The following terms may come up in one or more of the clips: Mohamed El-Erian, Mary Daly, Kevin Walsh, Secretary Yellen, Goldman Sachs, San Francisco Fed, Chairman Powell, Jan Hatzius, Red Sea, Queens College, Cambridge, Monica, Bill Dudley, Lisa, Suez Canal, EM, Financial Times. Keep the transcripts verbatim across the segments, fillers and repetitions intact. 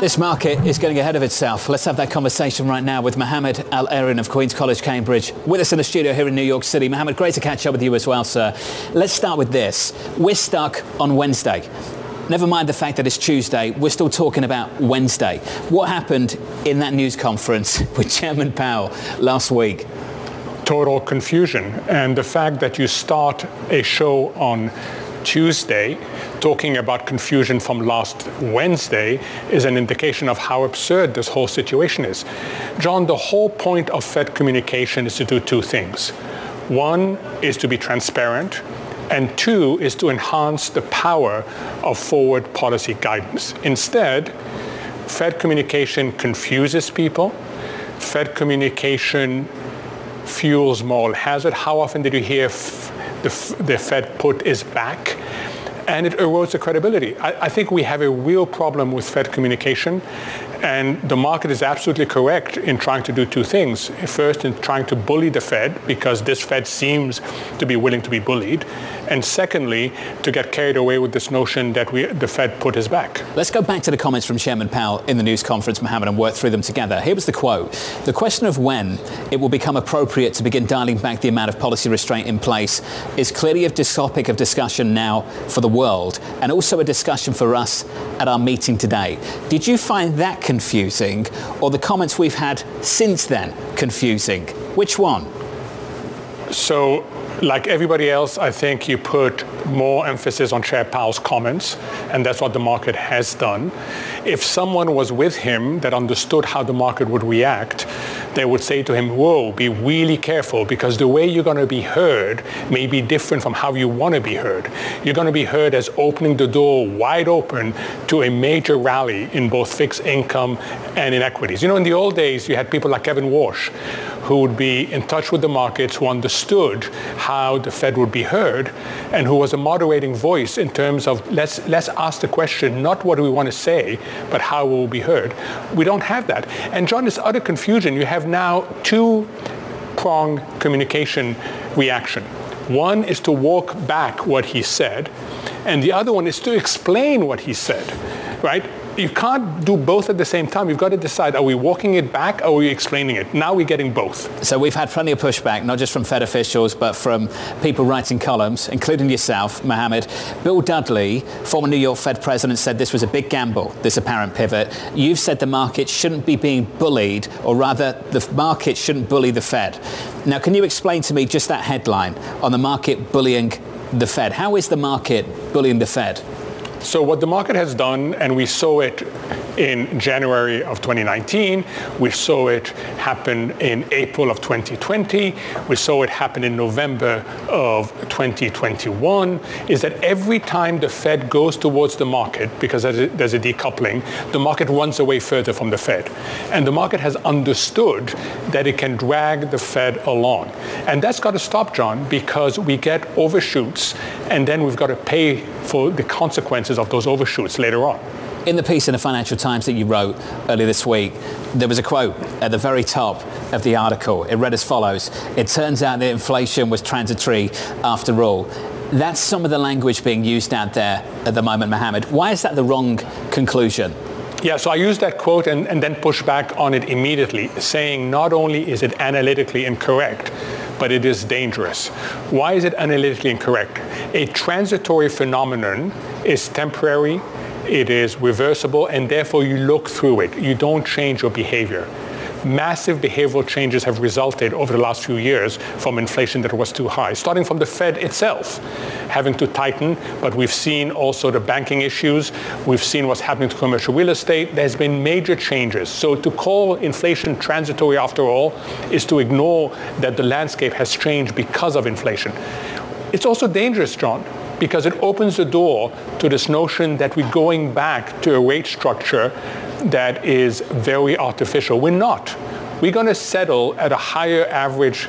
This market is getting ahead of itself. Let's have that conversation right now with Mohamed El-Erian of Queens College, Cambridge, with us in the studio here in New York City. Mohamed, great to catch up with you as well, sir. Let's start with this. We're stuck on Wednesday. Never mind the fact that it's Tuesday, we're still talking about Wednesday. What happened in that news conference with Chairman Powell last week? Total confusion. And the fact that you start a show on Tuesday talking about confusion from last Wednesday is an indication of how absurd this whole situation is. John, the whole point of Fed communication is to do two things. One is to be transparent, and two is to enhance the power of forward policy guidance. Instead, Fed communication confuses people. Fed communication fuels moral hazard. How often did you hear f- the, f- the Fed put is back? And it erodes the credibility. I, I think we have a real problem with Fed communication, and the market is absolutely correct in trying to do two things. First, in trying to bully the Fed, because this Fed seems to be willing to be bullied. And secondly, to get carried away with this notion that we, the Fed put us back. Let's go back to the comments from Chairman Powell in the news conference, Mohamed, and work through them together. Here was the quote. The question of when it will become appropriate to begin dialing back the amount of policy restraint in place is clearly a topic of discussion now for the world, and also a discussion for us at our meeting today. Did you find that confusing, or the comments we've had since then confusing? Which one? So, like everybody else, I think you put more emphasis on Chair Powell's comments, and that's what the market has done. If someone was with him that understood how the market would react, they would say to him, whoa, be really careful, because the way you're going to be heard may be different from how you want to be heard. You're going to be heard as opening the door wide open to a major rally in both fixed income and in equities. You know, in the old days, you had people like Kevin Walsh, who would be in touch with the markets, who understood how the Fed would be heard, and who was a moderating voice in terms of let's let's ask the question, not what do we want to say, but how will we be heard. We don't have that. And John, this utter confusion, you have now two-pronged communication reaction. One is to walk back what he said, and the other one is to explain what he said, right? You can't do both at the same time. You've got to decide, are we walking it back or are we explaining it? Now we're getting both. So we've had plenty of pushback, not just from Fed officials, but from people writing columns, including yourself, Mohamed. Bill Dudley, former New York Fed president, said this was a big gamble, this apparent pivot. You've said the market shouldn't be being bullied, or rather, the market shouldn't bully the Fed. Now, can you explain to me just that headline on the market bullying the Fed? How is the market bullying the Fed? So what the market has done, and we saw it in January of twenty nineteen, we saw it happen in April of twenty twenty, we saw it happen in November of twenty twenty-one, is that every time the Fed goes towards the market, because there's a, there's a decoupling, the market runs away further from the Fed. And the market has understood that it can drag the Fed along. And that's got to stop, John, because we get overshoots, and then we've got to pay for the consequences of those overshoots later on. In the piece in the Financial Times that you wrote earlier this week, there was a quote at the very top of the article. It read as follows: it turns out that inflation was transitory after all. That's some of the language being used out there at the moment, Mohamed. Why is that the wrong conclusion? Yeah, so I used that quote and, and then pushed back on it immediately, saying not only is it analytically incorrect, but it is dangerous. Why is it analytically incorrect? A transitory phenomenon is temporary, it is reversible, and therefore you look through it. You don't change your behavior. Massive behavioral changes have resulted over the last few years from inflation that was too high, starting from the Fed itself having to tighten, but we've seen also the banking issues, we've seen what's happening to commercial real estate. There's been major changes. So to call inflation transitory after all is to ignore that the landscape has changed because of inflation. It's also dangerous, John, because it opens the door to this notion that we're going back to a rate structure that is very artificial. We're not. We're going to settle at a higher average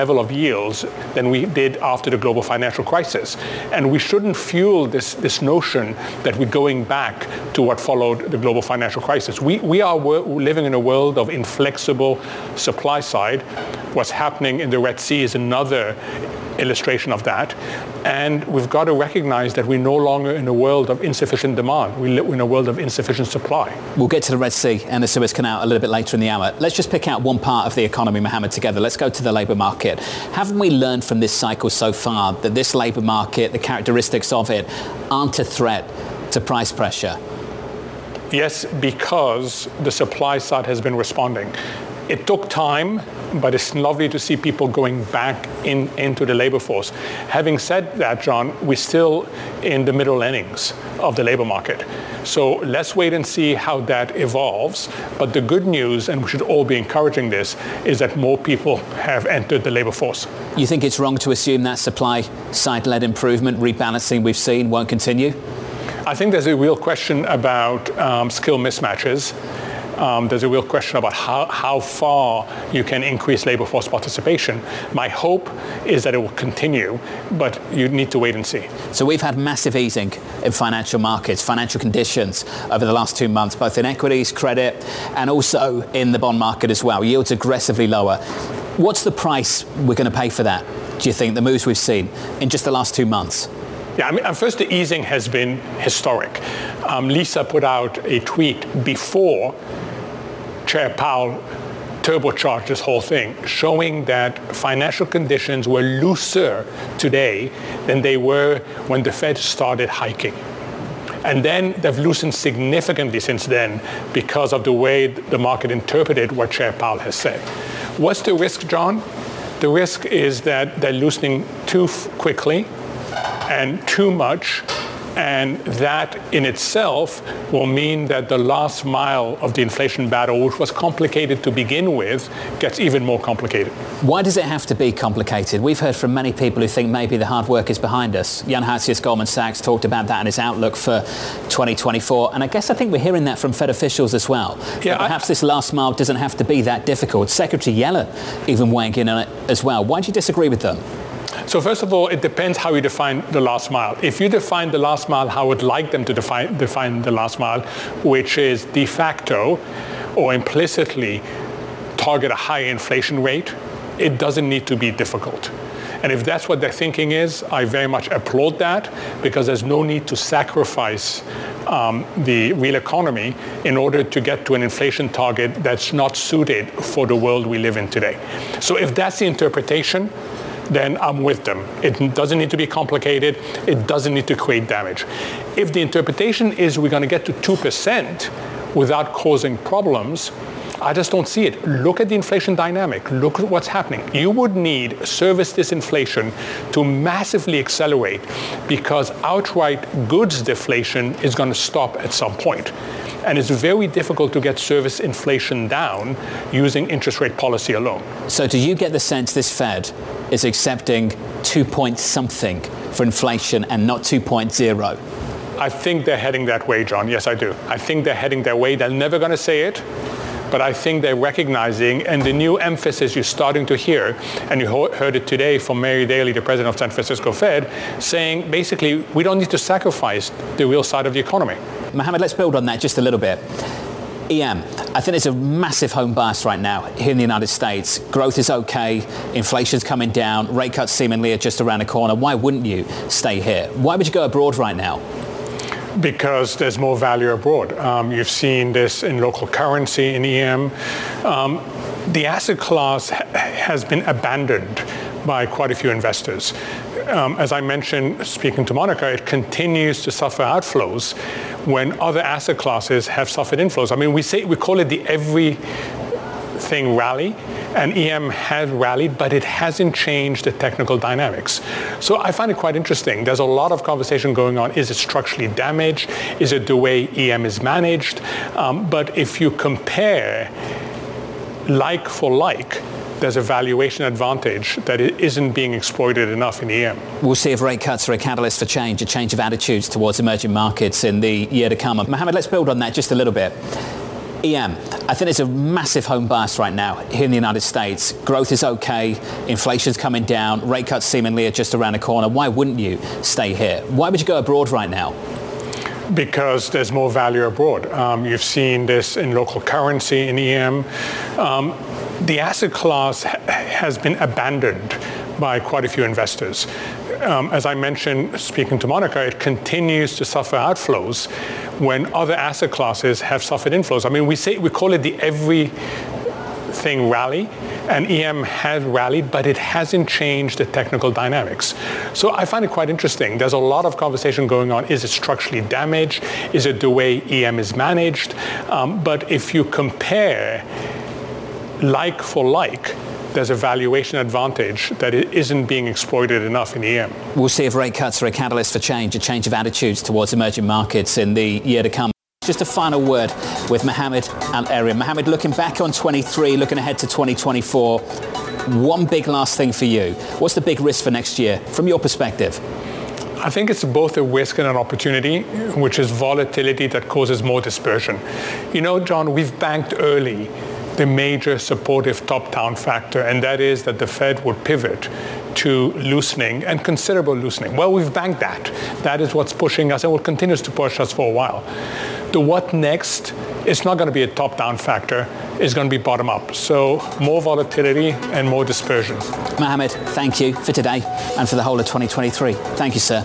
level of yields than we did after the global financial crisis. And we shouldn't fuel this, this notion that we're going back to what followed the global financial crisis. We, we are living in a world of inflexible supply side. What's happening in the Red Sea is another illustration of that. And we've got to recognize that we're no longer in a world of insufficient demand. We live in a world of insufficient supply. We'll get to the Red Sea and the Suez Canal a little bit later in the hour. Let's just pick out one part of the economy, Mohammed, together. Let's go to the labour market. Haven't we learned from this cycle so far that this labour market, the characteristics of it, aren't a threat to price pressure? Yes, because the supply side has been responding. It took time, but it's lovely to see people going back in, into the labor force. Having said that, John, we're still in the middle innings of the labor market. So let's wait and see how that evolves. But the good news, and we should all be encouraging this, is that more people have entered the labor force. You think it's wrong to assume that supply side-led improvement, rebalancing we've seen, won't continue? I think there's a real question about um, skill mismatches. Um, there's a real question about how, how far you can increase labor force participation. My hope is that it will continue, but you need to wait and see. So we've had massive easing in financial markets, financial conditions over the last two months, both in equities, credit, and also in the bond market as well. Yields aggressively lower. What's the price we're going to pay for that, do you think, the moves we've seen in just the last two months? Yeah, I mean, first, the easing has been historic. Um, Lisa put out a tweet before Chair Powell turbocharged this whole thing, showing that financial conditions were looser today than they were when the Fed started hiking. And then they've loosened significantly since then because of the way the market interpreted what Chair Powell has said. What's the risk, John? The risk is that they're loosening too f- quickly and too much, and that in itself will mean that the last mile of the inflation battle, which was complicated to begin with, gets even more complicated. Why does it have to be complicated? We've heard from many people who think maybe the hard work is behind us. Jan Hatzius, Goldman Sachs, talked about that in his outlook for twenty twenty-four, and I guess I think we're hearing that from Fed officials as well. Yeah, perhaps I... this last mile doesn't have to be that difficult. Secretary Yellen even weighing in on it as well. Why do you disagree with them? So first of all, it depends how you define the last mile. If you define the last mile how I would like them to define, define the last mile, which is de facto or implicitly target a higher inflation rate, it doesn't need to be difficult. And if that's what their thinking is, I very much applaud that, because there's no need to sacrifice um, the real economy in order to get to an inflation target that's not suited for the world we live in today. So if that's the interpretation, then I'm with them. It doesn't need to be complicated. It doesn't need to create damage. If the interpretation is we're going to get to two percent without causing problems, I just don't see it. Look at the inflation dynamic. Look at what's happening. You would need service disinflation to massively accelerate, because outright goods deflation is going to stop at some point. And it's very difficult to get service inflation down using interest rate policy alone. So do you get the sense this Fed is accepting two point something for inflation and not two point zero? I think they're heading that way, John. Yes, I do. I think they're heading that way. They're never going to say it, but I think they're recognizing, and the new emphasis you're starting to hear, and you heard it today from Mary Daly, the president of San Francisco Fed, saying basically we don't need to sacrifice the real side of the economy. Mohammed, let's build on that just a little bit. E M, I think there's a massive home bias right now here in the United States. Growth is okay, inflation's coming down, rate cuts seemingly are just around the corner. Why wouldn't you stay here? Why would you go abroad right now? Because there's more value abroad. Um, you've seen this in local currency, in E M. Um, the asset class ha- has been abandoned by quite a few investors. Um, as I mentioned, speaking to Monica, it continues to suffer outflows when other asset classes have suffered inflows. I mean, we say we call it the everything rally, and E M has rallied, but it hasn't changed the technical dynamics. So I find it quite interesting. There's a lot of conversation going on. Is it structurally damaged? Is it the way E M is managed? Um, but if you compare like for like, there's a valuation advantage that isn't being exploited enough in the E M. We'll see if rate cuts are a catalyst for change, a change of attitudes towards emerging markets in the year to come. Mohamed, let's build on that just a little bit. E M, I think there's a massive home bias right now here in the United States. Growth is okay, inflation's coming down, rate cuts seemingly are just around the corner. Why wouldn't you stay here? Why would you go abroad right now? Because there's more value abroad. Um, you've seen this in local currency in E M. Um, the asset class ha- has been abandoned by quite a few investors. Um, as I mentioned, speaking to Monica, it continues to suffer outflows when other asset classes have suffered inflows. I mean, we say we call it the everything rally, and E M has rallied, but it hasn't changed the technical dynamics. So I find it quite interesting. There's a lot of conversation going on. Is it structurally damaged? Is it the way E M is managed? Um, but if you compare like for like, there's a valuation advantage that isn't being exploited enough in E M. We'll see if rate cuts are a catalyst for change, a change of attitudes towards emerging markets in the year to come. Just a final word with Mohamed El-Erian. Mohamed, looking back on twenty-three, looking ahead to twenty twenty-four, one big last thing for you. What's the big risk for next year from your perspective? I think it's both a risk and an opportunity, which is volatility that causes more dispersion. You know, John, we've banked early the major supportive top-down factor, and that is that the Fed would pivot to loosening and considerable loosening. Well, we've banked that. That is what's pushing us and will continue to push us for a while. The what next, it's not going to be a top-down factor. It's going to be bottom-up. So more volatility and more dispersion. Mohamed, thank you for today and for the whole of twenty twenty-three. Thank you, sir.